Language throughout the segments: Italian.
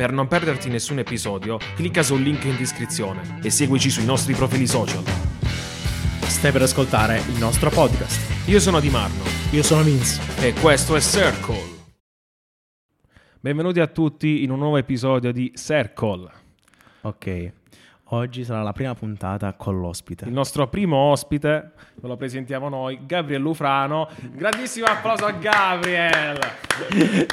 Per non perderti nessun episodio, clicca sul link in descrizione e seguici sui nostri profili social. Stai per ascoltare il nostro podcast. Io sono Di Marno. Io sono Vince. E questo è Circle. Benvenuti a tutti in un nuovo episodio di Circle. Ok. Oggi sarà la prima puntata con l'ospite. Il nostro primo ospite, ve lo presentiamo noi, Gabriel Lufrano. Grandissimo applauso a Gabriel!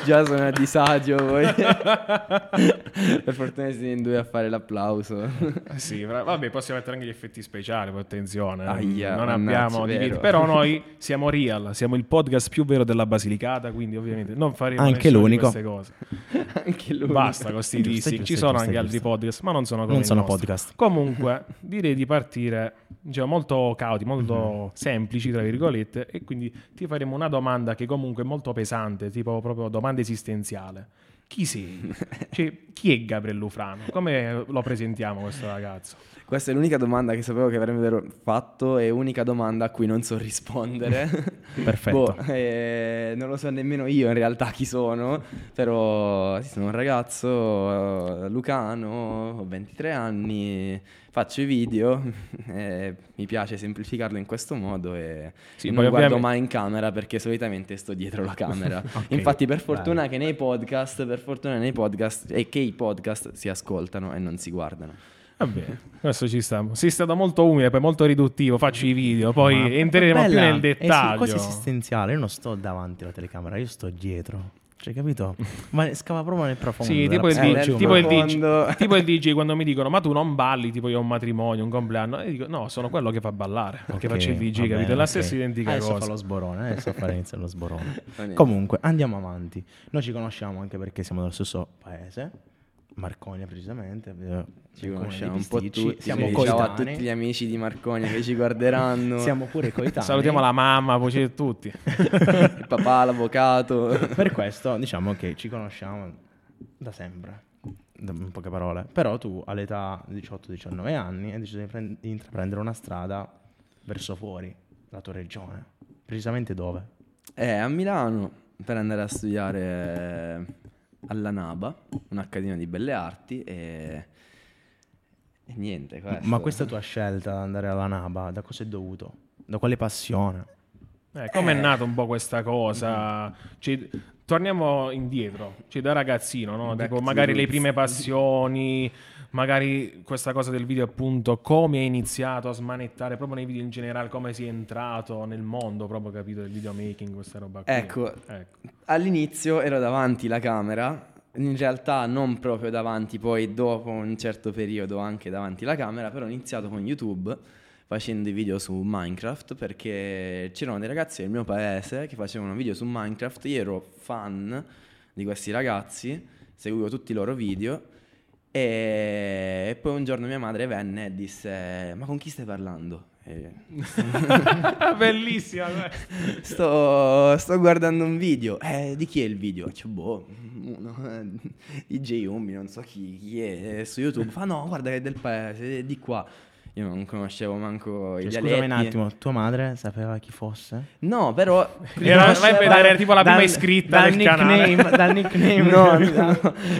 Già sono a disagio poi. Per fortuna siete in due a fare l'applauso. Sì, vabbè, possiamo mettere anche gli effetti speciali, attenzione. Aia, non abbiamo dividi, però noi siamo real, siamo il podcast più vero della Basilicata, quindi ovviamente non faremo anche l'unico queste cose. Anche l'unico. Basta con sti dissi. Ci sono anche altri podcast, ma non sono come il nostro. Podcast. Comunque direi di partire, diciamo, molto cauti, molto semplici tra virgolette, e quindi ti faremo una domanda che comunque è molto pesante, tipo proprio domanda esistenziale. Chi sei? Cioè, chi è Gabriel Lufrano? Come lo presentiamo questo ragazzo? Questa è l'unica domanda che sapevo che avrebbero fatto e unica domanda a cui non so rispondere. Perfetto. Non lo so nemmeno io in realtà chi sono, però sì, sono un ragazzo lucano, ho 23 anni, faccio i video, mi piace semplificarlo in questo modo e sì, non guardo mai in camera perché solitamente sto dietro la camera. Okay. Infatti per fortuna che nei podcast... Per fortuna nei podcast e che i podcast si ascoltano e non si guardano. Vabbè, adesso ci stiamo. Sei stato molto umile, poi molto riduttivo. Faccio i video, poi entreremo più nel dettaglio. È quasi esistenziale. Io non sto davanti alla telecamera, io sto dietro. Cioè, capito? Ma scava proprio nel profondo. Sì, tipo il DJ quando mi dicono ma tu non balli, tipo io ho un matrimonio, un compleanno, e dico no, sono quello che fa ballare, okay, che faccio il DJ, capito? È la stessa identica adesso cosa. Fa lo sborone, adesso fa inizio lo sborone. Comunque, andiamo avanti. Noi ci conosciamo anche perché siamo dello stesso paese, Marconia precisamente. Ci conosciamo un po' tutti. Siamo coetanei. Ciao a tutti gli amici di Marconia che ci guarderanno. Siamo pure coetanei. Salutiamo la mamma, poi tutti. Il papà, l'avvocato. Per questo diciamo che ci conosciamo da sempre, in poche parole. Però tu all'età 18-19 anni hai deciso di intraprendere una strada verso fuori la tua regione. Precisamente dove? A Milano, per andare a studiare alla Naba, un'accademia di belle arti e niente. Questo. Ma questa tua scelta di andare alla Naba, da cosa è dovuto? Da quale passione? Come è nata un po' questa cosa? Cioè, torniamo indietro, cioè da ragazzino, no? Tipo, magari le prime passioni, magari questa cosa del video, appunto, come hai iniziato a smanettare proprio nei video in generale, come sei entrato nel mondo, proprio capito, del videomaking, questa roba qui. Ecco. All'inizio ero davanti la camera. In realtà non proprio davanti, poi dopo un certo periodo anche davanti la camera, però ho iniziato con YouTube facendo i video su Minecraft perché c'erano dei ragazzi del mio paese che facevano video su Minecraft, io ero fan di questi ragazzi, seguivo tutti i loro video e poi un giorno mia madre venne e disse ma con chi stai parlando? Bellissima. Sto guardando un video. Di chi è il video? Cioè, DJ Umbi, non so chi è su YouTube. Fa no, guarda che è del paese, è di qua. Io non conoscevo manco i dialetti. Scusami un attimo, tua madre sapeva chi fosse? No, però era tipo la prima iscritta del canale. Dal nickname. No.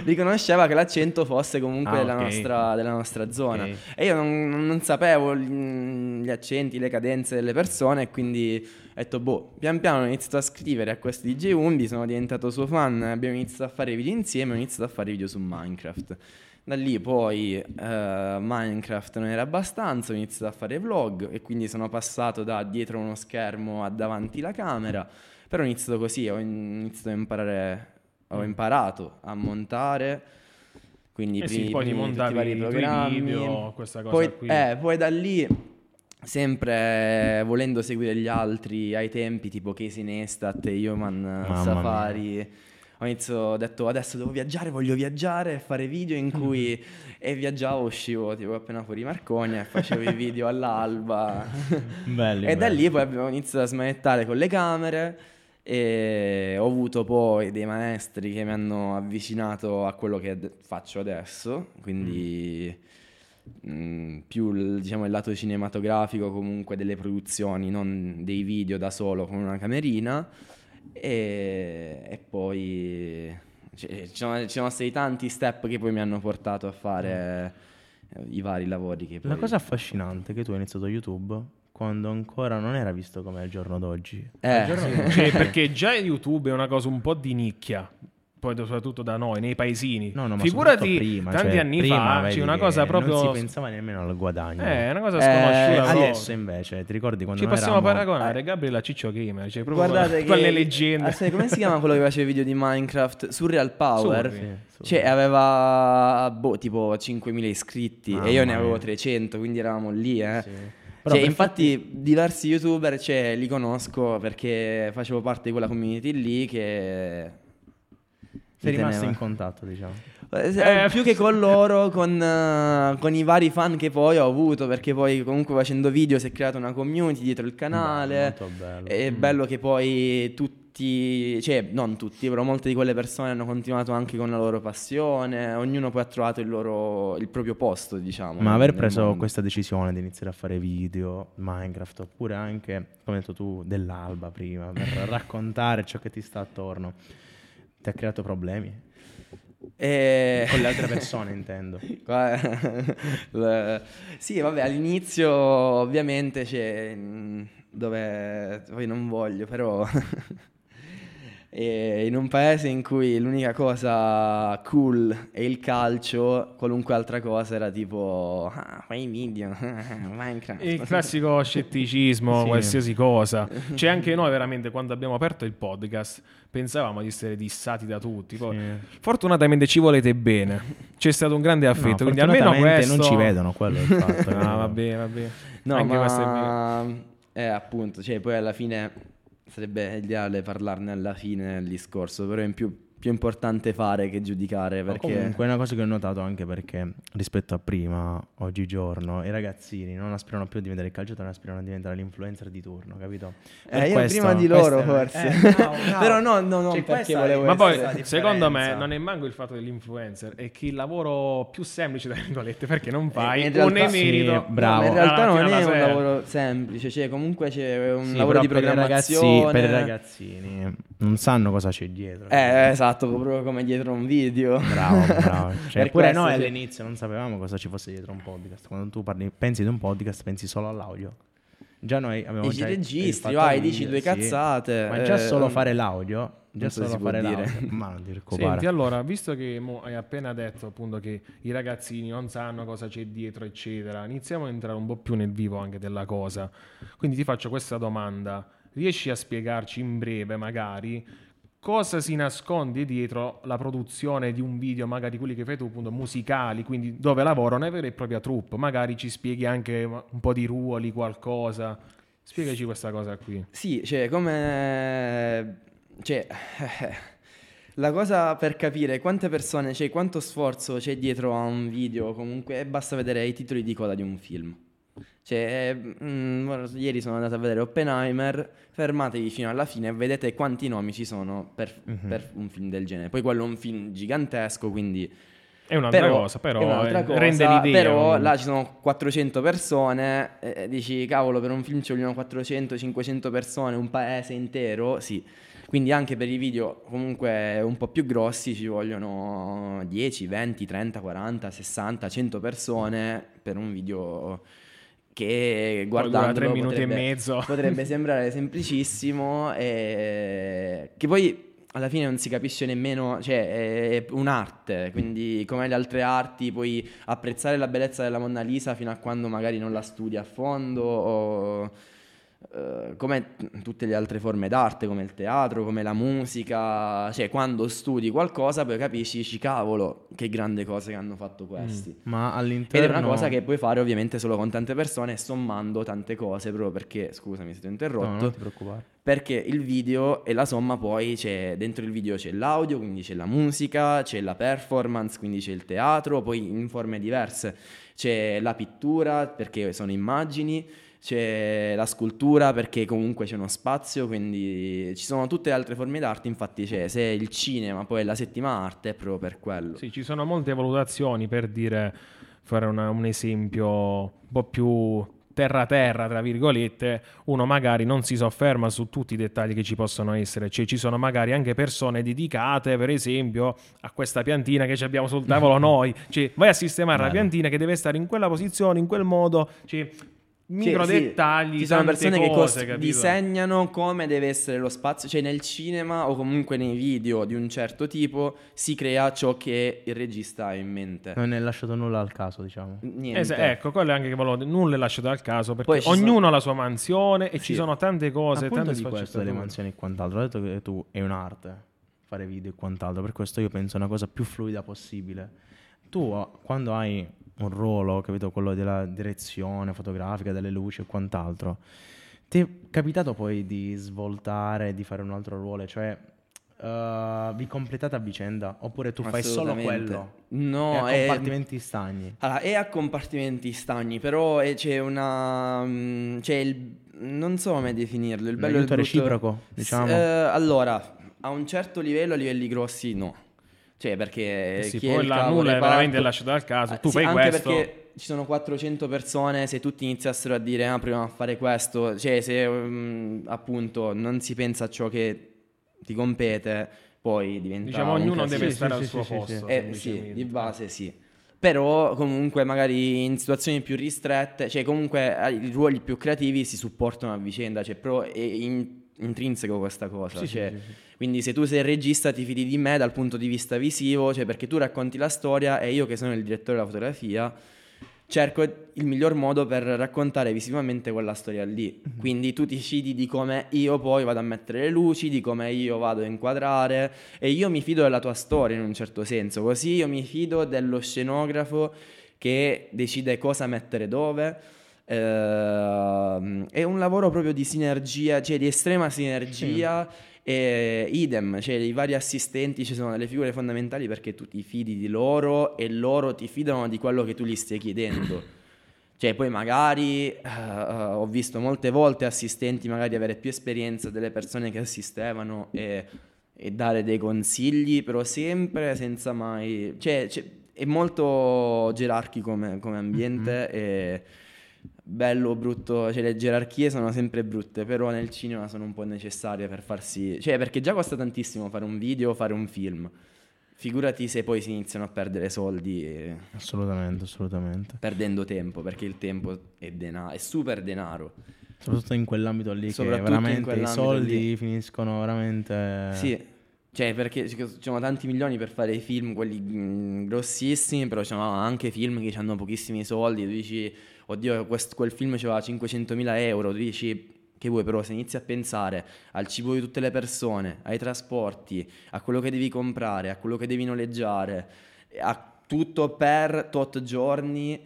Riconosceva che l'accento fosse comunque della nostra zona. Okay. E io non sapevo gli accenti, le cadenze delle persone, quindi ho detto pian piano ho iniziato a scrivere a questi DJ Umbi, sono diventato suo fan, abbiamo iniziato a fare video insieme, ho iniziato a fare video su Minecraft. Da lì poi Minecraft non era abbastanza, ho iniziato a fare vlog e quindi sono passato da dietro uno schermo a davanti la camera, però ho iniziato così, ho imparato a montare, quindi poi montavi tutti i vari programmi, video, questa cosa qui. Poi da lì, sempre volendo seguire gli altri ai tempi, tipo Casey Nestat, Human Safari... Mia. Ho detto adesso devo viaggiare, voglio viaggiare e fare video in cui e viaggiavo, uscivo tipo appena fuori Marconia e facevo i video all'alba. Belli, e da lì poi abbiamo iniziato a smanettare con le camere e ho avuto poi dei maestri che mi hanno avvicinato a quello che faccio adesso, quindi più diciamo il lato cinematografico comunque delle produzioni, non dei video da solo con una camerina. E poi Ci sono stati tanti step che poi mi hanno portato a fare i vari lavori che poi... La cosa affascinante è che tu hai iniziato YouTube quando ancora non era visto come al giorno d'oggi. Cioè, perché già YouTube è una cosa un po' di nicchia, poi soprattutto da noi, nei paesini. No, figurati prima, tanti anni prima, fa, c'è una cosa proprio... Non si pensava nemmeno al guadagno. È una cosa sconosciuta. Adesso invece, ti ricordi quando ci possiamo paragonare, Gabriele Ciccio Gamer, cioè proprio guardate quelle leggende. Come si chiama quello che faceva i video di Minecraft? Surreal Power? Sì. Cioè aveva, tipo 5.000 iscritti e io ne avevo 300, quindi eravamo lì, Sì. Cioè, infatti diversi youtuber li conosco perché facevo parte di quella community lì che... Sei rimasto in contatto, diciamo. Più che con loro, con i vari fan che poi ho avuto, perché poi comunque facendo video si è creata una community dietro il canale. Beh, bello. È bello che poi tutti, cioè non tutti, però molte di quelle persone hanno continuato anche con la loro passione. Ognuno poi ha trovato il proprio posto, diciamo. Ma aver preso questa decisione di iniziare a fare video, Minecraft, oppure anche, come hai detto tu, dell'alba prima, per raccontare ciò che ti sta attorno, ti ha creato problemi? Con le altre persone intendo. Sì, vabbè, all'inizio ovviamente dove poi non voglio, però in un paese in cui l'unica cosa cool è il calcio, qualunque altra cosa era tipo fai i video, Minecraft. Il classico scetticismo, sì. Qualsiasi cosa. Cioè anche noi veramente quando abbiamo aperto il podcast pensavamo di essere dissati da tutti. Poi, sì. Fortunatamente ci volete bene. C'è stato un grande affetto, quindi almeno questo... non ci vedono, quello è il fatto. Va bene. No, anche ma appunto, cioè poi alla fine... Sarebbe ideale parlarne alla fine del discorso, però è più importante fare che giudicare, perché comunque è una cosa che ho notato anche perché rispetto a prima, oggigiorno i ragazzini non aspirano più a diventare il calciatore, aspirano a diventare l'influencer di turno, capito? Io questo, prima di loro forse no. Però no cioè, perché volevo ma poi secondo me non è manco il fatto dell'influencer, è che il lavoro più semplice tra virgolette, perché non fai un emerito, sì, bravo, in realtà non è un lavoro semplice, cioè comunque c'è un lavoro di programmazione. Per i ragazzini non sanno cosa c'è dietro, esatto, proprio come dietro un video. Bravo. Cioè, eppure noi all'inizio non sapevamo cosa ci fosse dietro un podcast. Quando tu pensi di un podcast pensi solo all'audio. Già noi abbiamo ci registri, vai, dici due cazzate. Ma già solo fare l'audio, già solo si fare l'audio. Ma non ti Senti, allora, visto che hai appena detto appunto che i ragazzini non sanno cosa c'è dietro eccetera, iniziamo a entrare un po' più nel vivo anche della cosa. Quindi ti faccio questa domanda. Riesci a spiegarci in breve magari cosa si nasconde dietro la produzione di un video, magari quelli che fai tu appunto musicali, quindi dove lavora una vera e propria troupe, magari ci spieghi anche un po' di ruoli, qualcosa, spiegaci questa cosa qui. Sì, cioè come la cosa per capire quante persone, quanto sforzo c'è dietro a un video, comunque basta vedere i titoli di coda di un film. Ieri sono andato a vedere Oppenheimer, fermatevi fino alla fine e vedete quanti nomi ci sono per un film del genere. Poi quello è un film gigantesco, quindi è un'altra cosa, però rende l'idea. Però là ci sono 400 persone, dici cavolo, per un film ci vogliono 400-500 persone, un paese intero, sì. Quindi anche per i video comunque un po' più grossi ci vogliono 10, 20, 30, 40, 60, 100 persone per un video che guardando 3 minuti e mezzo potrebbe sembrare semplicissimo, e che poi alla fine non si capisce nemmeno, cioè è un'arte, quindi come le altre arti puoi apprezzare la bellezza della Mona Lisa fino a quando magari non la studi a fondo, o come tutte le altre forme d'arte, come il teatro, come la musica, cioè quando studi qualcosa poi capisci, cavolo, che grande cosa che hanno fatto questi. Ma all'interno... Ed è una cosa che puoi fare ovviamente solo con tante persone, sommando tante cose, proprio perché, scusami se ti ho interrotto, no, non ti preoccupare, perché il video è la somma, poi dentro il video c'è l'audio, quindi c'è la musica, c'è la performance, quindi c'è il teatro, poi in forme diverse, c'è la pittura perché sono immagini, c'è la scultura perché comunque c'è uno spazio, quindi ci sono tutte le altre forme d'arte, infatti se il cinema poi è la settima arte è proprio per quello. Sì, ci sono molte valutazioni, per dire, fare un esempio un po' più terra-terra, tra virgolette, uno magari non si sofferma su tutti i dettagli che ci possono essere. Cioè, ci sono magari anche persone dedicate, per esempio, a questa piantina che ci abbiamo sul tavolo noi. Cioè, vai a sistemare la piantina che deve stare in quella posizione, in quel modo. Cioè, micro dettagli, ci sono persone cose, che disegnano come deve essere lo spazio, cioè nel cinema o comunque nei video di un certo tipo si crea ciò che il regista ha in mente. Non è lasciato nulla al caso, diciamo. Niente. Ecco, quello è anche che volevo dire, nulla è lasciato al caso, perché ognuno ha la sua mansione e ci sono tante cose. Appunto, tante sfaccettature delle mansioni e quant'altro. Ho detto che tu è un'arte fare video e quant'altro, per questo io penso una cosa più fluida possibile. Tu quando hai un ruolo, capito, quello della direzione fotografica, delle luci e quant'altro, ti è capitato poi di svoltare, di fare un altro ruolo, cioè vi completate a vicenda oppure tu fai solo quello? No, è a compartimenti stagni. Allora, è a compartimenti stagni, però c'è una non so come definirlo, il bello è reciproco, diciamo. Allora, a un certo livello, a livelli grossi no. Cioè, perché chi poi la nulla è veramente lasciato al caso, tu fai anche questo. Perché ci sono 400 persone, se tutti iniziassero a dire proviamo a fare questo, cioè se appunto non si pensa a ciò che ti compete, poi diventa, diciamo, ognuno deve stare al suo posto. Sì, di base sì. Però comunque magari in situazioni più ristrette, cioè comunque i ruoli più creativi si supportano a vicenda, cioè però è intrinseco questa cosa. Quindi se tu sei il regista ti fidi di me dal punto di vista visivo, cioè perché tu racconti la storia e io, che sono il direttore della fotografia, cerco il miglior modo per raccontare visivamente quella storia lì. Quindi tu ti decidi di come io poi vado a mettere le luci, di come io vado a inquadrare, e io mi fido della tua storia in un certo senso. Così io mi fido dello scenografo che decide cosa mettere dove. È un lavoro proprio di sinergia, cioè di estrema sinergia. E idem, cioè i vari assistenti ci sono delle figure fondamentali perché tu ti fidi di loro e loro ti fidano di quello che tu gli stai chiedendo. Cioè poi magari ho visto molte volte assistenti magari avere più esperienza delle persone che assistevano e dare dei consigli, però sempre senza mai, cioè è molto gerarchico come ambiente. E bello o brutto, cioè le gerarchie sono sempre brutte, però nel cinema sono un po' necessarie per farsi, cioè perché già costa tantissimo fare un video, fare un film, figurati se poi si iniziano a perdere soldi e... assolutamente perdendo tempo, perché il tempo è super denaro, soprattutto in quell'ambito lì, che veramente i soldi finiscono veramente. Sì, cioè perché ci sono tanti milioni per fare i film, quelli grossissimi, però ci sono anche film che hanno pochissimi soldi, tu dici oddio, quel film c'aveva 500.000 euro, tu dici che vuoi, però se inizi a pensare al cibo di tutte le persone, ai trasporti, a quello che devi comprare, a quello che devi noleggiare, a tutto per tot giorni,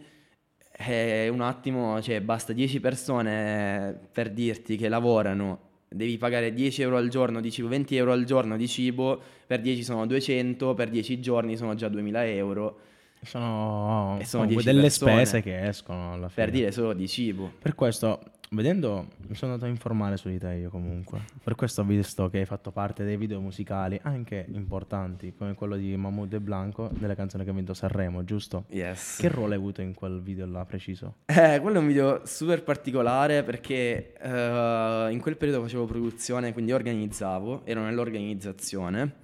un attimo, cioè basta 10 persone per dirti che lavorano, devi pagare 10 euro al giorno di cibo, 20 euro al giorno di cibo, per 10 sono 200, per 10 giorni sono già 2.000 euro. Sono delle spese che escono alla fine, per dire solo di cibo. Per questo, vedendo, mi sono andato a informare su di te io comunque. Per questo ho visto che hai fatto parte dei video musicali anche importanti, come quello di Mahmood e Blanco, della canzone che ha vinto Sanremo, giusto? Yes. Che ruolo hai avuto in quel video là preciso? Quello è un video super particolare perché in quel periodo facevo produzione, quindi organizzavo, ero nell'organizzazione.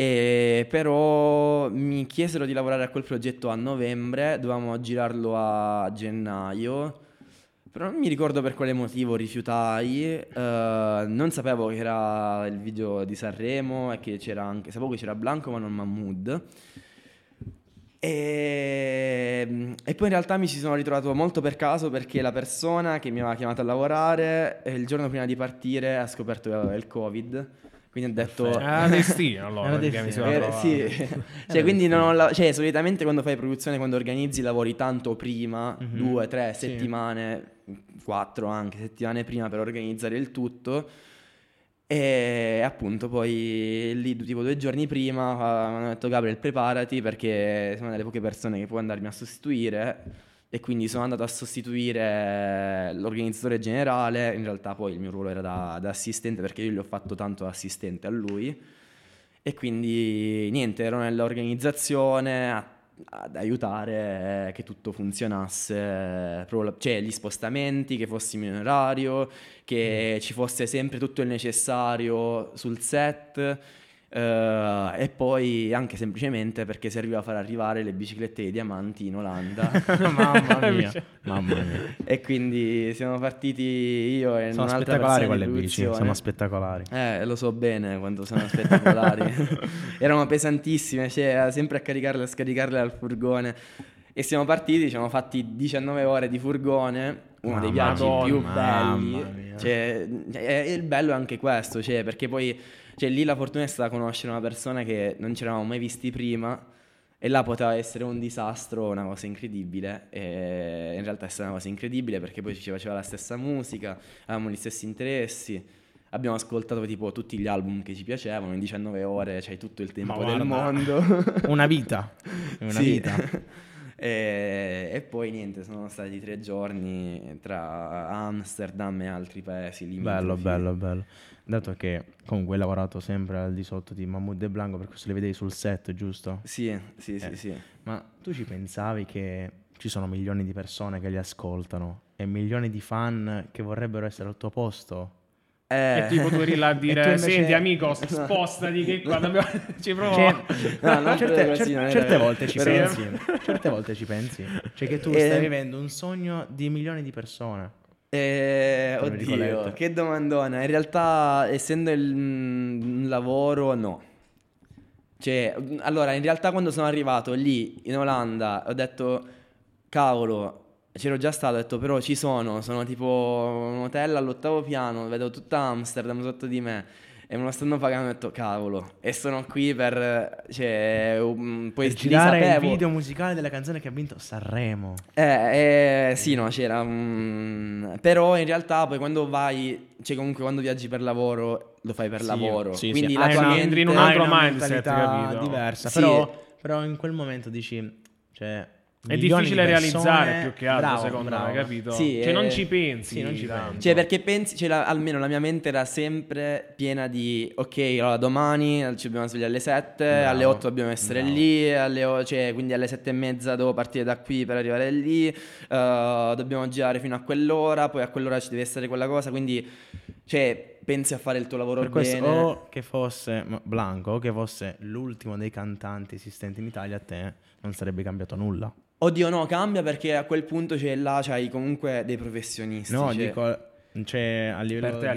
Però mi chiesero di lavorare a quel progetto a novembre, dovevamo girarlo a gennaio, però non mi ricordo per quale motivo rifiutai. Non sapevo che era il video di Sanremo e che c'era anche, sapevo che c'era Blanco ma non Mahmood, e poi in realtà mi ci sono ritrovato molto per caso, perché la persona che mi aveva chiamato a lavorare il giorno prima di partire ha scoperto che aveva il Covid. Quindi ho detto destino, allora, cioè quindi non ho cioè solitamente quando fai produzione, quando organizzi, lavori tanto prima, 2-3 settimane, 4 anche settimane prima per organizzare il tutto. E appunto poi lì tipo 2 giorni prima mi hanno detto Gabriel preparati, perché sono una delle poche persone che può andarmi a sostituire. E quindi sono andato a sostituire l'organizzatore generale. In realtà poi il mio ruolo era da assistente, perché io gli ho fatto tanto assistente a lui. E quindi niente, ero nell'organizzazione, ad aiutare che tutto funzionasse, cioè gli spostamenti, che fossimo in orario, che ci fosse sempre tutto il necessario sul set, e poi anche semplicemente perché serviva a far arrivare le biciclette dei diamanti in Olanda. Mamma mia, mamma mia. E quindi siamo partiti io e sono un'altra persona con le bici, sono spettacolari. Lo so bene quanto sono spettacolari. Erano pesantissime, cioè sempre a caricarle e a scaricarle dal furgone. E siamo partiti, ci siamo fatti 19 ore di furgone, uno dei viaggi più belli. Cioè, il bello è anche questo, cioè, perché poi cioè, lì la fortuna è stata conoscere una persona che non ci eravamo mai visti prima, e là poteva essere un disastro, una cosa incredibile, e in realtà è stata una cosa incredibile perché poi ci faceva la stessa musica, avevamo gli stessi interessi. Abbiamo ascoltato tipo tutti gli album che ci piacevano in 19 ore, c'hai tutto il tempo del mondo. Una vita, una vita. E poi niente, sono stati 3 giorni tra Amsterdam e altri paesi lì. Bello. Dato che comunque hai lavorato sempre al di sotto di Mahmood e Blanco, per questo le vedevi sul set, giusto? Sì. Ma tu ci pensavi che ci sono milioni di persone che li ascoltano e milioni di fan che vorrebbero essere al tuo posto? E tipo tu eri là a dire invece... senti amico, spostati che qua dobbiamo... ci provo, certe volte ci pensi, cioè che tu stai vivendo un sogno di milioni di persone. Oddio, che domandona. In realtà essendo un lavoro, no. Cioè, allora in realtà quando sono arrivato lì in Olanda ho detto cavolo, c'ero già stato, ho detto però ci sono tipo un hotel all'8° piano, vedo tutta Amsterdam sotto di me e me lo stanno pagando, ho detto cavolo, e sono qui per, cioè, poi per girare il video musicale della canzone che ha vinto Sanremo. Sì, no, c'era però in realtà poi quando vai, cioè comunque quando viaggi per lavoro lo fai per lavoro, quindi la tua entri in un altro mindset, capito? Diversa, però in quel momento dici, cioè è difficile realizzare più che altro, secondo me, capito? Sì, cioè non ci pensi, sì, non ci pensi. Cioè perché pensi, cioè almeno la mia mente era sempre piena di ok, allora domani ci dobbiamo svegliare alle 7, alle 8 dobbiamo essere lì, cioè, quindi alle 7:30 devo partire da qui per arrivare lì, dobbiamo girare fino a quell'ora, poi a quell'ora ci deve essere quella cosa, quindi cioè pensi a fare il tuo lavoro per bene. O che fosse Blanco, che fosse l'ultimo dei cantanti esistenti in Italia, a te non sarebbe cambiato nulla. Oddio no, cambia perché a quel punto c'è là, c'hai comunque dei professionisti. No, dico, a livello, per te, a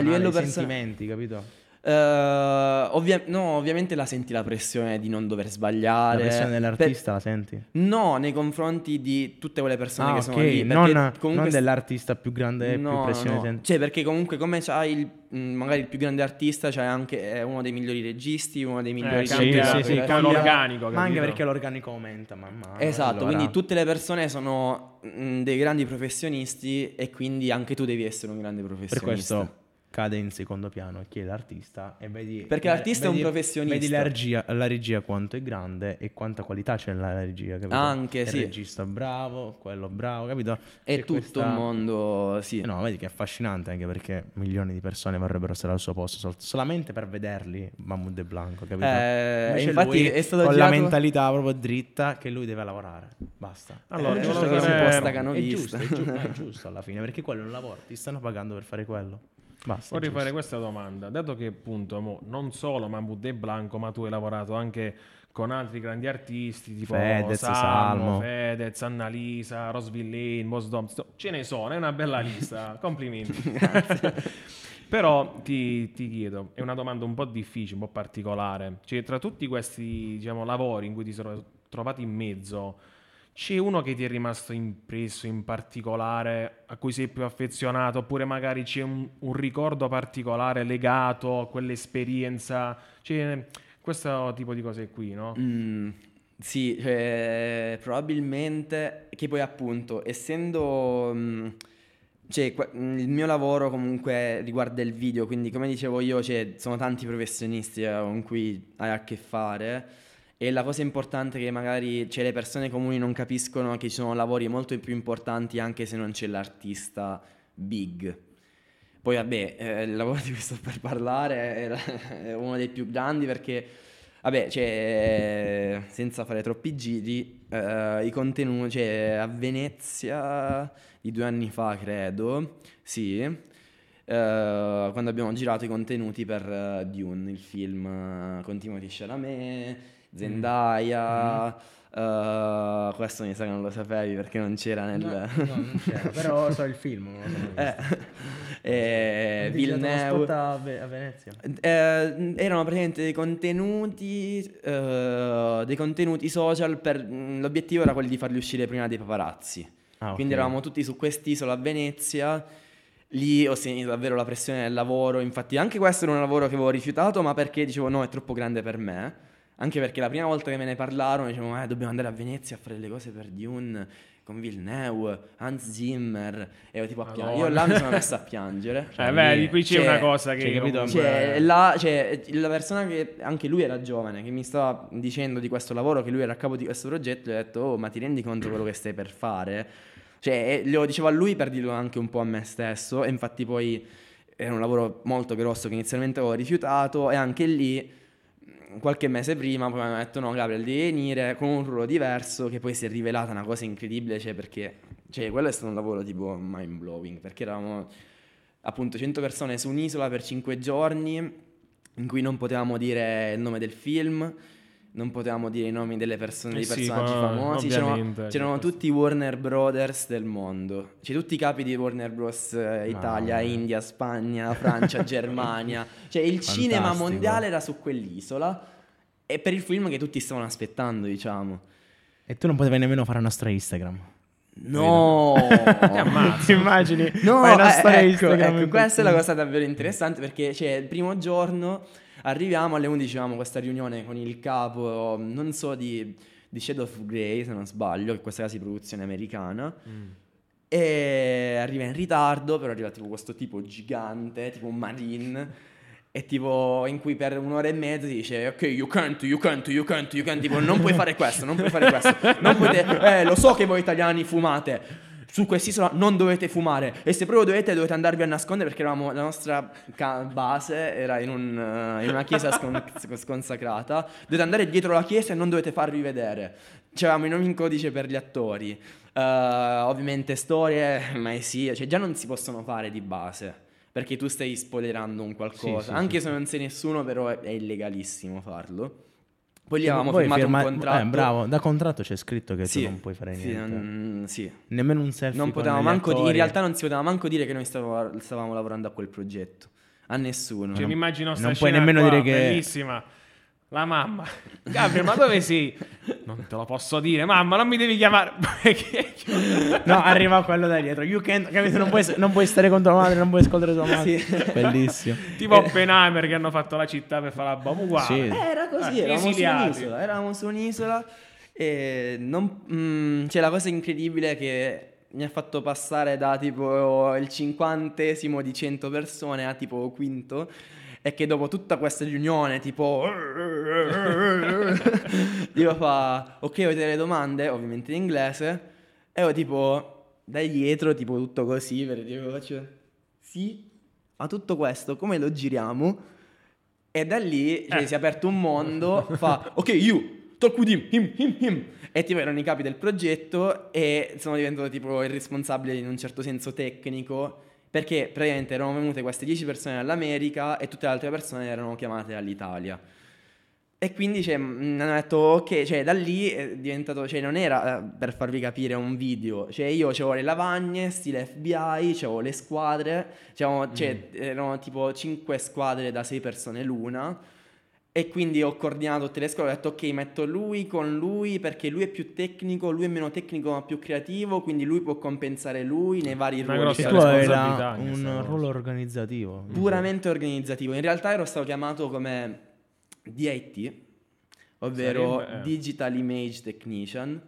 livello personale, sentimenti, capito? Ovviamente la senti la pressione di non dover sbagliare. La pressione dell'artista la senti? No, nei confronti di tutte quelle persone che sono lì. Non dell'artista più grande, più pressione senti. Cioè perché comunque come c'hai magari il più grande artista, c'hai anche uno dei migliori registi, uno dei migliori l'organico, ma anche perché l'organico aumenta man mano. Esatto, allora. Quindi tutte le persone sono dei grandi professionisti e quindi anche tu devi essere un grande professionista. Per questo cade in secondo piano chi è l'artista e vedi, perché l'artista è un professionista, vedi la regia quanto è grande e quanta qualità c'è nella regia, capito? Anche il regista bravo, quello bravo, capito? È c'è tutto un mondo, no, vedi che è affascinante, anche perché milioni di persone vorrebbero stare al suo posto solamente per vederli Mahmood e Blanco, capito? Infatti lui è stato con la mentalità proprio dritta che lui deve lavorare, basta. Allora è giusto alla fine, perché quello è un lavoro, ti stanno pagando per fare quello. Vorrei fare questa domanda, dato che appunto non solo Mahmood e Blanco, ma tu hai lavorato anche con altri grandi artisti tipo Salmo, Fedez, Annalisa, Rose Villain, Boss Doms, ce ne sono, è una bella lista, complimenti. Però ti chiedo, è una domanda un po' difficile, un po' particolare, cioè tra tutti questi, diciamo, lavori in cui ti sono trovato in mezzo, c'è uno che ti è rimasto impresso in particolare, a cui sei più affezionato, oppure magari c'è un ricordo particolare legato a quell'esperienza? C'è questo tipo di cose qui, no? Sì, cioè, probabilmente, che poi appunto, essendo... cioè, il mio lavoro comunque riguarda il video, quindi come dicevo io, cioè, sono tanti professionisti con cui hai a che fare. E la cosa importante è che magari le persone comuni non capiscono che ci sono lavori molto più importanti anche se non c'è l'artista big. Poi vabbè, il lavoro di cui sto per parlare è uno dei più grandi perché Vabbè, cioè, senza fare troppi giri, i contenuti, cioè, a Venezia di 2 anni fa, credo, sì, quando abbiamo girato i contenuti per Dune, il film con Timothée Chalamet, Zendaya... questo mi sa che non lo sapevi perché non c'era nel... No, non c'era, però so il film. Villeneuve a Venezia. Erano praticamente dei contenuti social per... L'obiettivo era quello di farli uscire prima dei paparazzi. Ah, okay. Quindi eravamo tutti su quest'isola a Venezia. Lì ho sentito davvero la pressione del lavoro. Infatti anche questo era un lavoro che avevo rifiutato, ma perché dicevo no, è troppo grande per me. Anche perché la prima volta che me ne parlarono dicevano dobbiamo andare a Venezia a fare le cose per Dune con Villeneuve, Hans Zimmer, e io tipo a piangere. Io là mi sono messo a piangere. Di qui c'è una cosa che capito, la persona che anche lui era giovane, che mi stava dicendo di questo lavoro, che lui era a capo di questo progetto, gli ho detto ma ti rendi conto quello che stai per fare? Cioè, lo dicevo a lui per dirlo anche un po' a me stesso. E infatti poi era un lavoro molto grosso che inizialmente avevo rifiutato, e anche lì qualche mese prima poi mi hanno detto no, Gabriel, devi venire con un ruolo diverso, che poi si è rivelata una cosa incredibile, cioè perché quello è stato un lavoro tipo mind blowing, perché eravamo appunto 100 persone su un'isola per 5 giorni in cui non potevamo dire il nome del film, non potevamo dire i nomi delle persone, dei personaggi famosi, c'erano tutti i Warner Brothers del mondo, tutti i capi di Warner Bros, Italia, India, Spagna, Francia, Germania, il fantastico. Cinema mondiale era su quell'isola, e per il film che tutti stavano aspettando, diciamo. E tu non potevi nemmeno fare una storia Instagram? No! Ti immagini? No, ecco, questa è la cosa davvero interessante, perché il primo giorno arriviamo alle 11, avevamo questa riunione con il capo, non so, di Shade of Grey, se non sbaglio, che in questa casa di produzione americana, e arriva in ritardo, però arriva tipo questo tipo gigante, tipo un marine, e tipo in cui per 1.5 ore ti dice ok, you can't, tipo non puoi fare questo, non potete, lo so che voi italiani fumate, su quest'isola non dovete fumare, e se proprio dovete andarvi a nascondere, perché eravamo, la nostra base era in una chiesa sconsacrata, dovete andare dietro la chiesa e non dovete farvi vedere. C'avevamo i nomi in codice per gli attori, ovviamente storie, ma sì, già non si possono fare di base, perché tu stai spoilerando un qualcosa, anche se non sei nessuno, però è illegalissimo farlo. Poi gli avevamo firmato un contratto. Bravo, da contratto c'è scritto che tu non puoi fare niente. Nemmeno un selfie. Non potevamo manco in realtà non si poteva manco dire che noi stavamo lavorando a quel progetto. A nessuno. Mi immagino sta scena. Non puoi nemmeno dire che bellissima. La mamma. Gabriel, ma dove sei? Non te lo posso dire, mamma, non mi devi chiamare. No, arriva quello da dietro. You can't, capito? Non puoi stare con tua madre, non puoi ascoltare tua madre. Bellissimo. Tipo Oppenheimer, che hanno fatto la città per fare la bomba. Uguale. Sì. Era così, eravamo su un'isola e la cosa incredibile è che mi ha fatto passare da tipo il 50° di 100 persone a tipo quinto. E che dopo tutta questa riunione tipo tipo fa ok, avete delle domande? Ovviamente in inglese. E io tipo da dietro tipo tutto così, perché tipo faccio sì, ma tutto questo come lo giriamo? E da lì si è aperto un mondo. Fa ok, you talk with him. E tipo erano i capi del progetto, e sono diventato tipo il responsabile in un certo senso tecnico, perché praticamente erano venute queste 10 persone dall'America e tutte le altre persone erano chiamate dall'Italia. E quindi mi hanno detto ok, da lì è diventato, non era, per farvi capire, un video, io c'avevo le lavagne, stile FBI, c'avevo le squadre, erano tipo 5 squadre da 6 persone l'una. E quindi ho coordinato tutte le scuole, ho detto ok, metto lui con lui, perché lui è più tecnico, lui è meno tecnico ma più creativo, quindi lui può compensare lui nei vari ruoli. Tu era un ruolo organizzativo. Puramente organizzativo. In realtà ero stato chiamato come DIT, ovvero Digital Image Technician,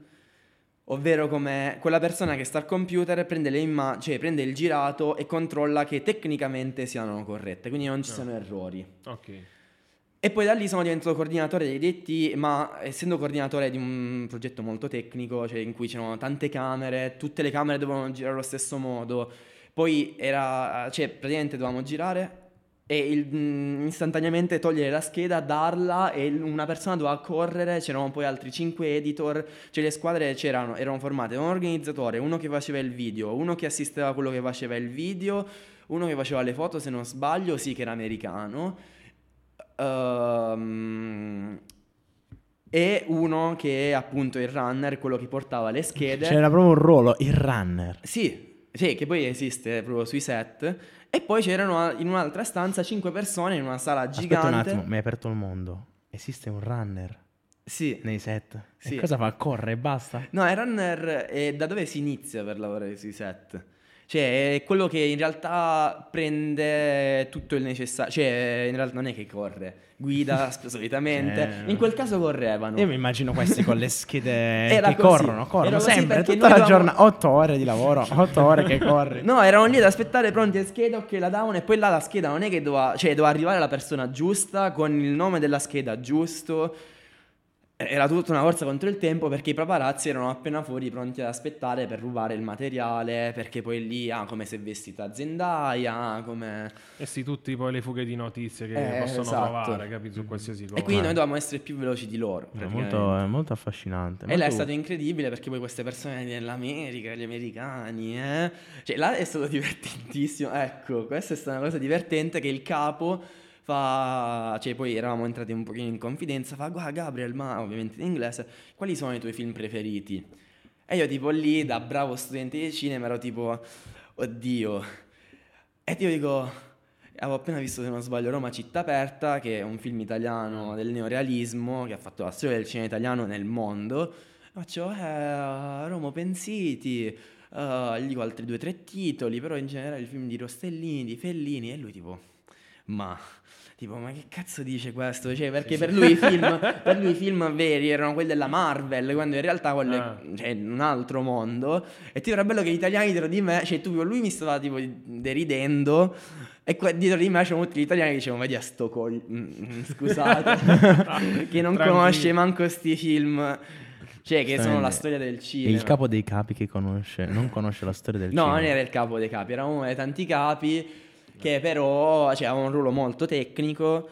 ovvero come quella persona che sta al computer e prende le prende il girato e controlla che tecnicamente siano corrette, quindi non ci sono errori. Ok. E poi da lì sono diventato coordinatore dei DT, ma essendo coordinatore di un progetto molto tecnico, in cui c'erano tante camere, tutte le camere dovevano girare allo stesso modo, poi praticamente dovevamo girare e istantaneamente togliere la scheda, darla, e una persona doveva correre, c'erano poi altri 5 editor, cioè le squadre c'erano, erano formate da un organizzatore, uno che faceva il video, uno che assisteva a quello che faceva il video, uno che faceva le foto, se non sbaglio, sì, che era americano, e uno che è appunto il runner, quello che portava le schede. C'era proprio un ruolo, il runner. Sì, che poi esiste proprio sui set. E poi c'erano in un'altra stanza 5 persone in una sala gigante. Aspetta un attimo, mi hai aperto il mondo. Esiste un runner? Sì. Nei set? Sì. E cosa fa? Corre e basta? No, il runner è da dove si inizia per lavorare sui set. Cioè, è quello che in realtà prende tutto il necessario. Cioè, in realtà non è che corre, guida solitamente. In quel caso correvano. Io mi immagino questi con le schede che corrono sempre, tutta la giornata. 8 ore di lavoro, 8 ore che corri. No, erano lì ad aspettare, pronti a scheda, che la davano. E poi là la scheda non è che doveva arrivare la persona giusta, con il nome della scheda giusto. Era tutta una corsa contro il tempo, perché i paparazzi erano appena fuori, pronti ad aspettare per rubare il materiale, perché poi lì, come si è vestita Zendaya, come... E sì, tutti poi le fughe di notizie che possono trovare, capito, su qualsiasi cosa. E quindi noi dovevamo essere più veloci di loro. È molto affascinante. E là è stato incredibile, perché poi queste persone dell'America, gli americani, cioè là è stato divertentissimo. Ecco, questa è stata una cosa divertente, che il capo... Cioè, poi eravamo entrati un pochino in confidenza. Fa: guarda Gabriel, ma ovviamente in inglese, quali sono i tuoi film preferiti? E io tipo lì, da bravo studente di cinema, ero tipo: oddio. E io dico, avevo appena visto, se non sbaglio, Roma città aperta, che è un film italiano del neorealismo, che ha fatto la storia del cinema italiano nel mondo. Faccio Roma Pensiti, gli dico altri 2 o 3 titoli, però in generale il film di Rossellini, di Fellini. E lui tipo, ma che cazzo dice questo? Cioè, perché sì. Per lui i film veri erano quelli della Marvel, quando in realtà quello è un altro mondo. E tipo, era bello che gli italiani dietro di me, cioè tipo, lui mi stava tipo deridendo, e dietro di me c'erano tutti gli italiani che dicevano: vedi a sto scusate, che non conosce manco sti film. Cioè, che sono la storia del cinema. Il capo dei capi che conosce, non conosce la storia del cinema. No, non era il capo dei capi, era uno dei tanti capi, che però aveva un ruolo molto tecnico,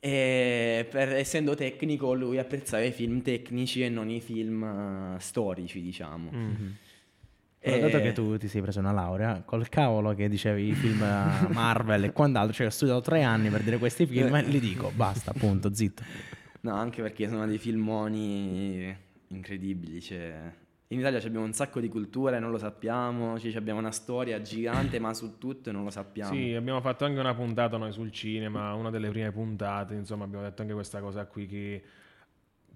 e essendo tecnico lui apprezzava i film tecnici e non i film storici, diciamo. Mm-hmm. Dato che tu ti sei preso una laurea, col cavolo che dicevi i film Marvel e quant'altro, cioè ho studiato 3 anni per dire questi film, e li dico, basta, appunto, zitto. No, anche perché sono dei filmoni incredibili, cioè... In Italia abbiamo un sacco di cultura e non lo sappiamo, abbiamo una storia gigante ma su tutto non lo sappiamo. Sì, abbiamo fatto anche una puntata noi sul cinema, una delle prime puntate, insomma abbiamo detto anche questa cosa qui, che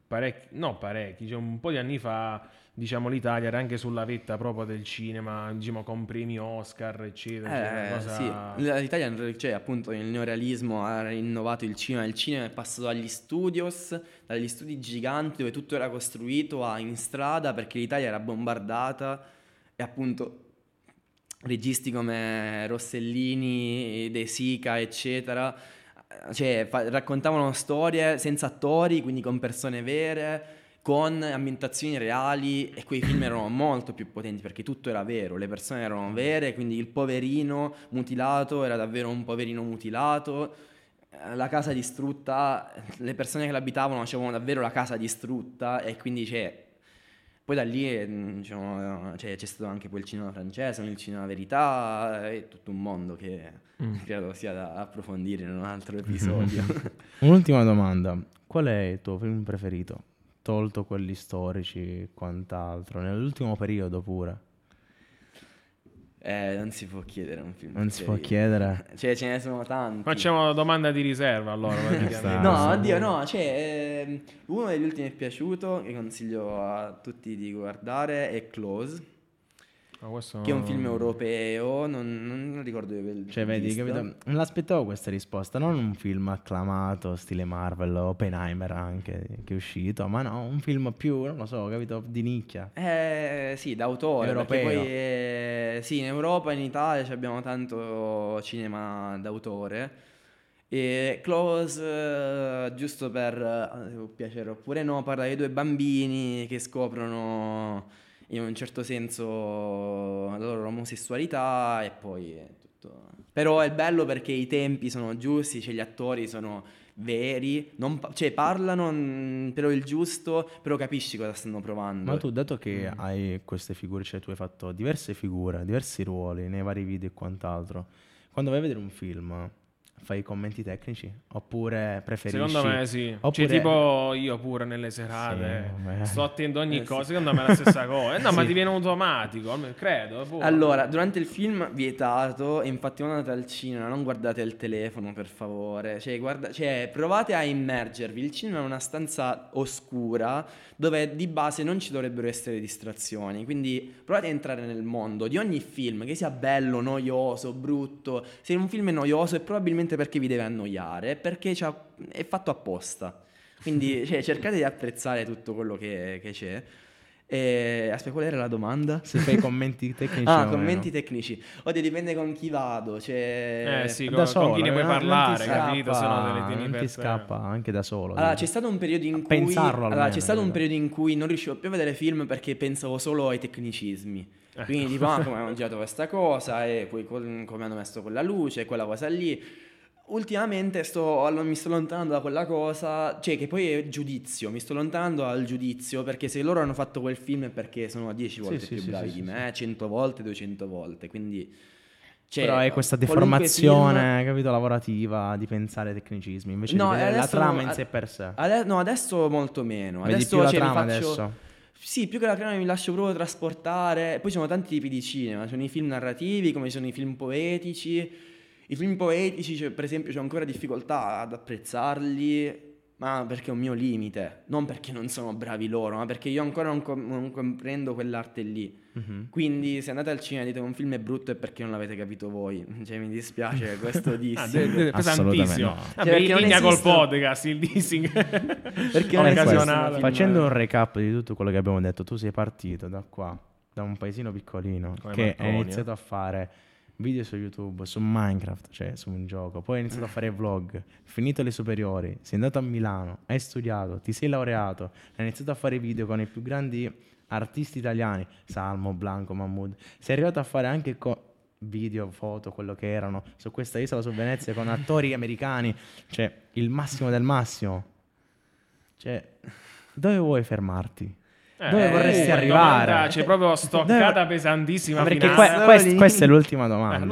parecchi, un po' di anni fa, l'Italia era anche sulla vetta proprio del cinema, con premi Oscar, eccetera cosa... Sì, l'Italia, appunto il neorealismo ha rinnovato il cinema è passato dagli studi giganti dove tutto era costruito a in strada, perché l'Italia era bombardata, e appunto registi come Rossellini, De Sica, eccetera, raccontavano storie senza attori, quindi con persone vere, con ambientazioni reali, e quei film erano molto più potenti perché tutto era vero, le persone erano vere, quindi il poverino mutilato era davvero un poverino mutilato, la casa distrutta, le persone che l'abitavano avevano davvero la casa distrutta, e quindi poi da lì c'è stato anche poi il cinema francese, il cinema verità, è tutto un mondo che credo sia da approfondire in un altro episodio. Un'ultima domanda: qual è il tuo film preferito, tolto quelli storici e quant'altro, nell'ultimo periodo pure? Non si può chiedere un film. Non si può chiedere? Ce ne sono tanti. Facciamo una domanda di riserva, allora. No, oddio, no. Uno degli ultimi è piaciuto, che consiglio a tutti di guardare, è Close. Che è un film europeo, non ricordo il vedi, capito? Non l'aspettavo questa risposta, non un film acclamato stile Marvel, Oppenheimer anche, che è uscito, ma no, un film più, non lo so, capito, di nicchia. Sì, d'autore, europeo. Perché poi sì, in Europa e in Italia abbiamo tanto cinema d'autore. E Close, giusto per piacere oppure no, parla di 2 bambini che scoprono in un certo senso la loro omosessualità, e poi è tutto. tutto. Però è bello perché i tempi sono giusti, cioè gli attori sono veri, non cioè parlano però il giusto, però capisci cosa stanno provando. Ma tu, dato che hai queste figure, cioè tu hai fatto diverse figure, diversi ruoli nei vari video e quant'altro, quando vai a vedere un film fai commenti tecnici oppure preferisci? Secondo me sì, oppure... cioè tipo io pure nelle serate sì, sto attento a ogni cosa, sì. Secondo me è la stessa cosa, no sì. Ma diviene automatico, credo pure. Allora, durante il film vietato, infatti quando andate al cinema non guardate il telefono, per favore, cioè, provate a immergervi. Il cinema è una stanza oscura dove di base non ci dovrebbero essere distrazioni, quindi provate a entrare nel mondo di ogni film, che sia bello, noioso, brutto. Se un film è noioso è probabilmente perché vi deve annoiare, perché è fatto apposta, quindi cioè, cercate di apprezzare tutto quello che c'è. E, aspetta, qual era la domanda? Se fai commenti tecnici. Ah, commenti tecnici. Oddio, dipende con chi vado, cioè... sì, da con solo, chi ne puoi parlare, capito? Se no te le tieni per te. Scappa anche da solo. Allora, c'è stato un periodo in cui un periodo in cui non riuscivo più a vedere film perché pensavo solo ai tecnicismi. Quindi tipo, come hanno girato questa cosa, e poi come hanno messo quella luce, quella cosa lì. Ultimamente mi sto allontanando da quella cosa, cioè che poi è giudizio, mi sto allontanando dal giudizio, perché se loro hanno fatto quel film è perché sono 10 volte più bravi di me, 100 volte, 200 volte, quindi... Cioè, però è questa deformazione, film... capito, lavorativa, di pensare tecnicismi, invece no, di vedere la trama in sé per sé. No, adesso molto meno. Vedi adesso più la trama adesso? Sì, più che la trama mi lascio proprio trasportare. Poi ci sono tanti tipi di cinema, ci sono i film narrativi, come ci sono i film poetici... I film poetici, cioè, per esempio, ho ancora difficoltà ad apprezzarli, ma perché è un mio limite, non perché non sono bravi loro, ma perché io ancora non comprendo quell'arte lì. Mm-hmm. Quindi se andate al cinema e dite che un film è brutto è perché non l'avete capito voi, cioè mi dispiace questo dissing. Pesantissimo. No. Cioè, in linea col podcast, il dissing. Perché non è occasionale. Facendo un recap di tutto quello che abbiamo detto, tu sei partito da qua, da un paesino piccolino, come che Marconia. Hai iniziato a fare... video su YouTube, su Minecraft, cioè su un gioco. Poi hai iniziato a fare vlog, finito le superiori, sei andato a Milano, hai studiato, ti sei laureato, hai iniziato a fare video con i più grandi artisti italiani, Salmo, Blanco, Mahmood. Sei arrivato a fare anche video, foto, quello che erano, su questa isola, su Venezia, con attori americani. Cioè, il massimo del massimo. Cioè, dove vuoi fermarti? Dove vorresti arrivare? C'è proprio stoccata pesantissima. Perché questa è l'ultima domanda.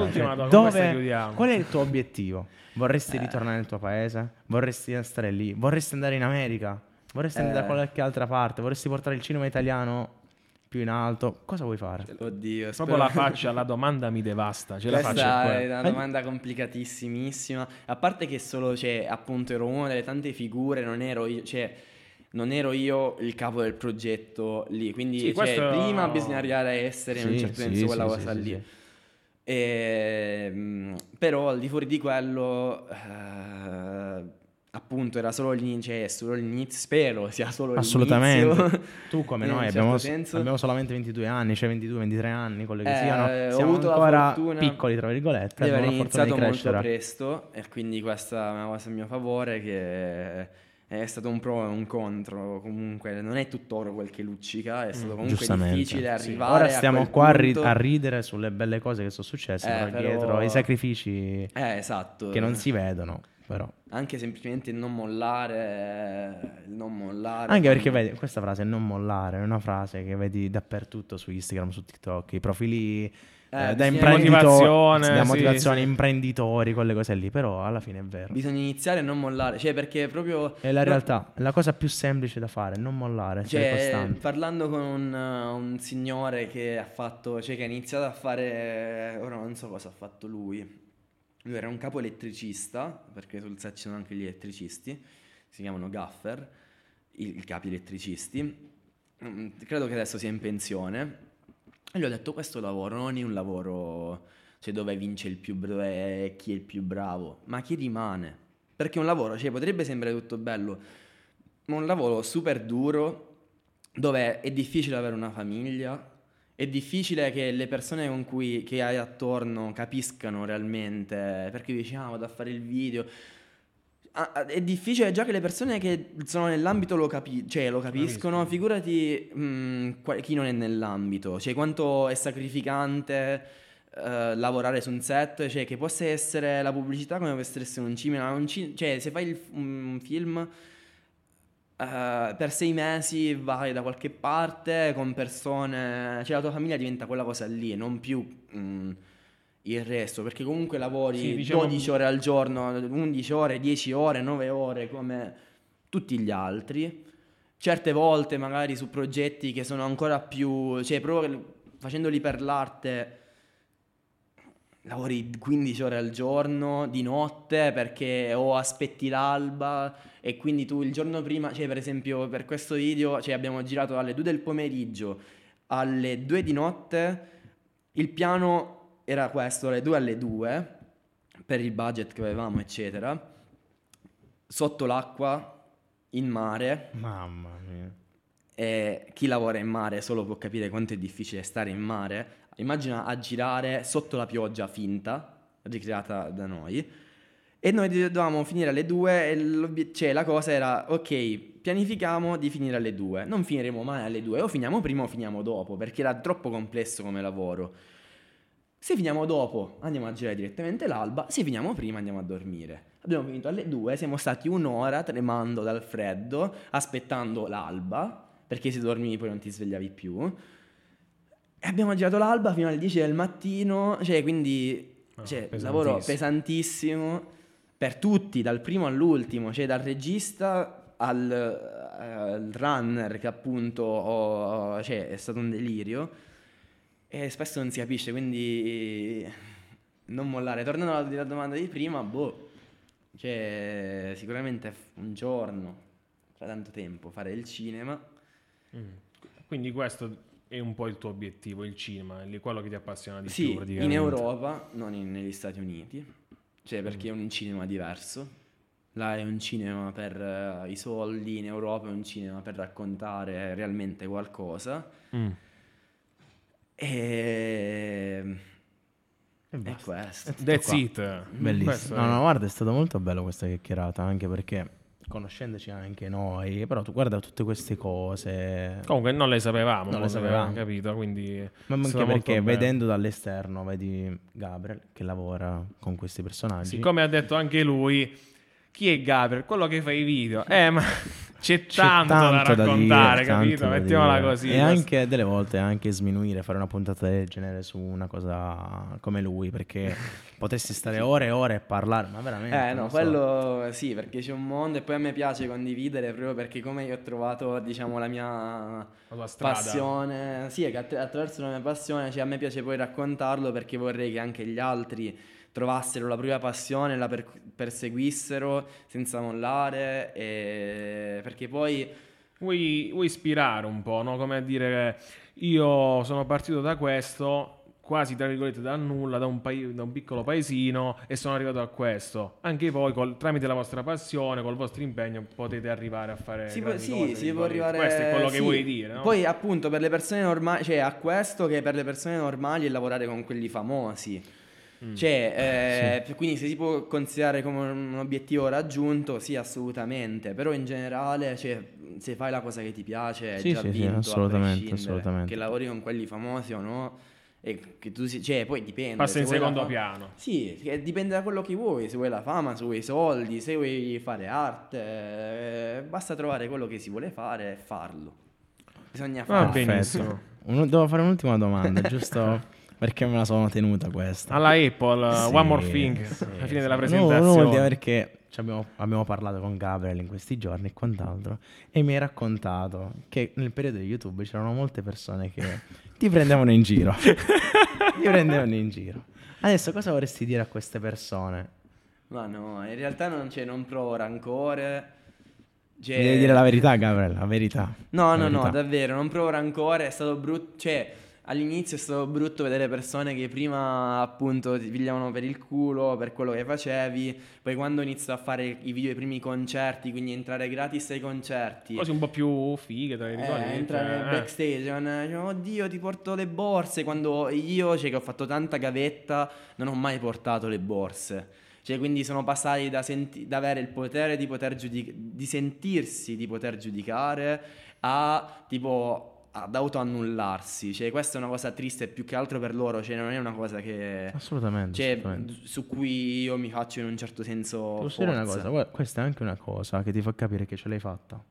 Qual è il tuo obiettivo? Vorresti ritornare nel tuo paese? Vorresti stare lì? Vorresti andare in America? Vorresti andare da qualche altra parte? Vorresti portare il cinema italiano più in alto? Cosa vuoi fare? Oddio, proprio la faccia, la domanda mi devasta. Questa è una domanda complicatissima. A parte che solo, appunto, ero una delle tante figure, non ero io, non ero io il capo del progetto lì, quindi prima bisogna arrivare a essere in un certo senso quella cosa lì. E, però al di fuori di quello, appunto, era solo l'inizio, spero sia solo assolutamente. Tu come noi abbiamo solamente 22 anni, 22-23 anni, quello che siano, siamo ancora piccoli tra virgolette. Abbiamo aver iniziato molto presto e quindi questa è una cosa a mio favore, che... è stato un pro e un contro, comunque non è tutt'oro quel che luccica, è stato comunque difficile arrivare. Ora stiamo a qua a ridere sulle belle cose che sono successe, però dietro i sacrifici che non si vedono, però. Anche semplicemente non mollare. Anche perché vedi, questa frase non mollare è una frase che vedi dappertutto su Instagram, su TikTok, i profili da motivazione, imprenditori, quelle cose lì. Però alla fine è vero, bisogna iniziare e non mollare, perché proprio è la realtà, è la cosa più semplice da fare, non mollare, costante. Parlando con un signore che ha fatto, che ha iniziato a fare, ora non so cosa ha fatto lui era un capo elettricista, perché sul set ci sono anche gli elettricisti, si chiamano gaffer, i capi elettricisti, credo che adesso sia in pensione. E gli ho detto, questo lavoro non è un lavoro dove vince il più bravo, chi è il più bravo, ma chi rimane. Perché un lavoro, potrebbe sembrare tutto bello, ma un lavoro super duro, dove è difficile avere una famiglia, è difficile che le persone che hai attorno capiscano realmente, perché dici, vado a fare il video... è difficile già che le persone che sono nell'ambito lo capiscono, figurati chi non è nell'ambito, quanto è sacrificante lavorare su un set, cioè che possa essere la pubblicità come può essere un cinema, cioè se fai un film per 6 mesi vai da qualche parte con persone, cioè la tua famiglia diventa quella cosa lì, non più il resto, perché comunque lavori 12 ore al giorno, 11 ore, 10 ore, 9 ore come tutti gli altri, certe volte magari su progetti che sono ancora più, cioè proprio facendoli per l'arte lavori 15 ore al giorno, di notte, perché o aspetti l'alba e quindi tu il giorno prima, cioè per esempio per questo video, cioè abbiamo girato alle 2 del pomeriggio, alle 2 di notte, il piano era questo, alle 2 alle 2, per il budget che avevamo eccetera, sotto l'acqua, in mare. Mamma mia. E chi lavora in mare solo può capire quanto è difficile stare in mare. Immagina a girare sotto la pioggia finta, ricreata da noi, e noi dovevamo finire alle 2 e cioè, la cosa era, ok, pianifichiamo di finire alle 2, non finiremo mai alle 2, o finiamo prima o finiamo dopo, perché era troppo complesso come lavoro. Se finiamo dopo andiamo a girare direttamente l'alba, se finiamo prima andiamo a dormire. Abbiamo finito alle 2, siamo stati un'ora tremando dal freddo, aspettando l'alba, perché se dormivi poi non ti svegliavi più. E abbiamo girato l'alba fino alle 10 del mattino, cioè quindi cioè, lavoro pesantissimo per tutti, dal primo all'ultimo, cioè dal regista al runner che appunto cioè, è stato un delirio e spesso non si capisce, quindi non mollare. Tornando alla domanda di prima, cioè, sicuramente un giorno, tra tanto tempo, fare il cinema. Quindi questo è un po' il tuo obiettivo, il cinema, è quello che ti appassiona di più praticamente. Sì, in Europa, non negli Stati Uniti, cioè perché è un cinema diverso. Là è un cinema per i soldi, in Europa è un cinema per raccontare realmente qualcosa. E questo. That's it. Bellissimo. Questo no, guarda, è stata molto bella questa chiacchierata, anche perché conoscendoci anche noi, però tu guarda tutte queste cose. Comunque non le sapevamo, capito? Quindi ma anche perché vedendo dall'esterno vedi Gabriel che lavora con questi personaggi. Siccome ha detto anche lui, chi è Gabriel? Quello che fa i video. Ma c'è tanto da raccontare, da dire, capito? Mettiamola così. E anche delle volte anche sminuire, fare una puntata del genere su una cosa come lui, perché potresti stare ore e ore e parlare, ma veramente. No, quello sì, perché c'è un mondo e poi a me piace condividere proprio perché come io ho trovato, diciamo, la passione, sì, che attraverso la mia passione, cioè a me piace poi raccontarlo perché vorrei che anche gli altri trovassero la propria passione, la perseguissero senza mollare, perché poi vuoi ispirare un po', no? Come a dire, io sono partito da questo, quasi tra virgolette dal nulla, da un piccolo paesino, e sono arrivato a questo. Anche voi tramite la vostra passione, col vostro impegno potete arrivare a fare grandi cose. Si può arrivare. Questo è quello che vuoi dire, no? Poi appunto per le persone normali, cioè a questo che per le persone normali è lavorare con quelli famosi. Cioè, quindi se si può considerare come un obiettivo raggiunto, sì, assolutamente. Però in generale, cioè, se fai la cosa che ti piace, vinto, assolutamente. Che lavori con quelli famosi o no, e che tu cioè, poi dipende. Passa in secondo piano. Sì, che dipende da quello che vuoi. Se vuoi la fama, se vuoi i soldi, se vuoi fare arte, basta trovare quello che si vuole fare e farlo. Bisogna farlo. Benissimo. Devo fare un'ultima domanda, giusto? Perché me la sono tenuta questa alla Apple, sì, one more thing, alla fine della presentazione. No, perché abbiamo parlato con Gabriel in questi giorni e quant'altro, e mi hai raccontato che nel periodo di YouTube c'erano molte persone che ti prendevano in giro. Adesso cosa vorresti dire a queste persone? Ma no, in realtà non provo rancore. Devi dire la verità, Gabriel, la verità. No, davvero, non provo rancore, è stato brutto, cioè all'inizio è stato brutto vedere persone che prima appunto ti pigliavano per il culo per quello che facevi, poi quando inizio a fare i video, i primi concerti, quindi entrare gratis ai concerti, cose un po' più fighe, entrare nel backstage, oddio ti porto le borse, quando io che ho fatto tanta gavetta non ho mai portato le borse, quindi sono passati da avere il potere di poter di sentirsi di poter giudicare a tipo ad autoannullarsi, cioè questa è una cosa triste più che altro per loro, cioè non è una cosa che assolutamente, cioè, assolutamente, su cui io mi faccio in un certo senso forza. Dire una cosa, guarda, questa è anche una cosa che ti fa capire che ce l'hai fatta,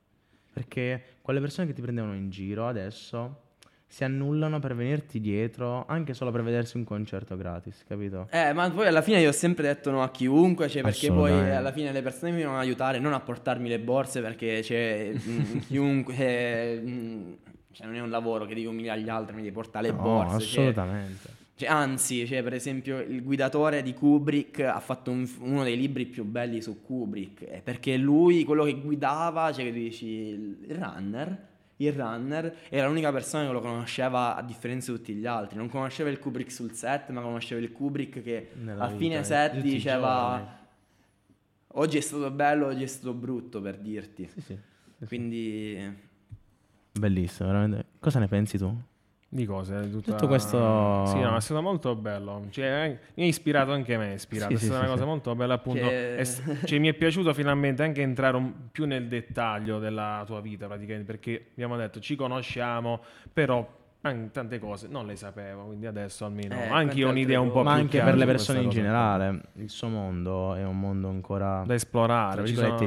perché quelle persone che ti prendevano in giro adesso si annullano per venirti dietro anche solo per vedersi un concerto gratis, capito? Ma poi alla fine io ho sempre detto no a chiunque, cioè, perché poi alla fine le persone mi devono aiutare, non a portarmi le borse, perché c'è chiunque cioè non è un lavoro che devi umiliare gli altri, mi devi portare le borse, assolutamente, cioè, anzi, cioè, per esempio il guidatore di Kubrick ha fatto uno dei libri più belli su Kubrick, perché lui, quello che guidava, cioè che dici, il runner era l'unica persona che lo conosceva, a differenza di tutti gli altri, non conosceva il Kubrick sul set, ma conosceva il Kubrick che nella a fine vita, set diceva oggi è stato bello, oggi è stato brutto, per dirti, sì. Quindi bellissimo, veramente. Cosa ne pensi tu? Di cose? Tutto questo... Sì, no, è stato molto bello. Cioè, mi ha ispirato anche me, è stata una cosa molto bella, appunto. Che... Cioè, mi è piaciuto finalmente anche entrare più nel dettaglio della tua vita, praticamente, perché abbiamo detto, ci conosciamo, però... tante cose non le sapevo, quindi adesso almeno anche io ho un'idea un po' più chiara. Ma anche per le persone in generale, il suo mondo è un mondo ancora da esplorare,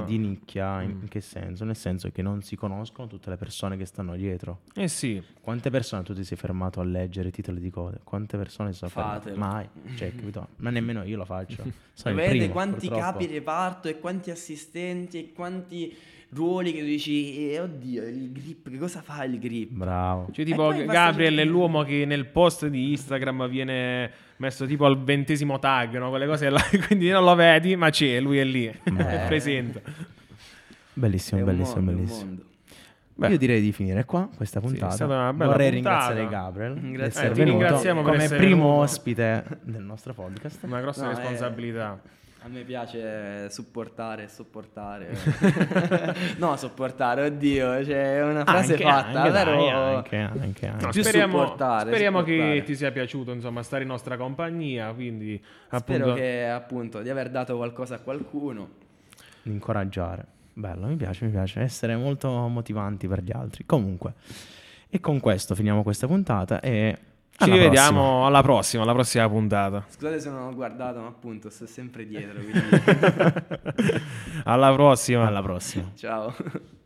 di nicchia. In che senso? Nel senso che non si conoscono tutte le persone che stanno dietro. Eh sì. Quante persone tu ti sei fermato a leggere i titoli di code? Quante persone sono fermate? Mai, cioè, capito? Ma nemmeno io lo faccio. Vedete quanti capi reparto e quanti assistenti e quanti ruoli che tu dici, oddio, il grip, che cosa fa il grip? Bravo. Cioè tipo Gabriel è l'uomo che nel post di Instagram viene messo tipo al 20° tag, no? Quelle cose là, quindi non lo vedi, ma c'è, lui è lì, è presente. Bellissimo. Beh, io direi di finire qua questa puntata. Sì, è stata una bella puntata. Ringraziare Gabriel, ti ringraziamo per come primo ospite del nostro podcast. Una grossa responsabilità. A me piace supportare. No, sopportare, oddio, cioè è una frase fatta. Anche. No, speriamo che ti sia piaciuto, insomma, stare in nostra compagnia, quindi spero che di aver dato qualcosa a qualcuno. Incoraggiare. Bello, mi piace essere molto motivanti per gli altri. Comunque, e con questo finiamo questa puntata e ci vediamo alla prossima puntata. Scusate se non ho guardato, ma appunto sto sempre dietro, quindi... Alla prossima. Ciao.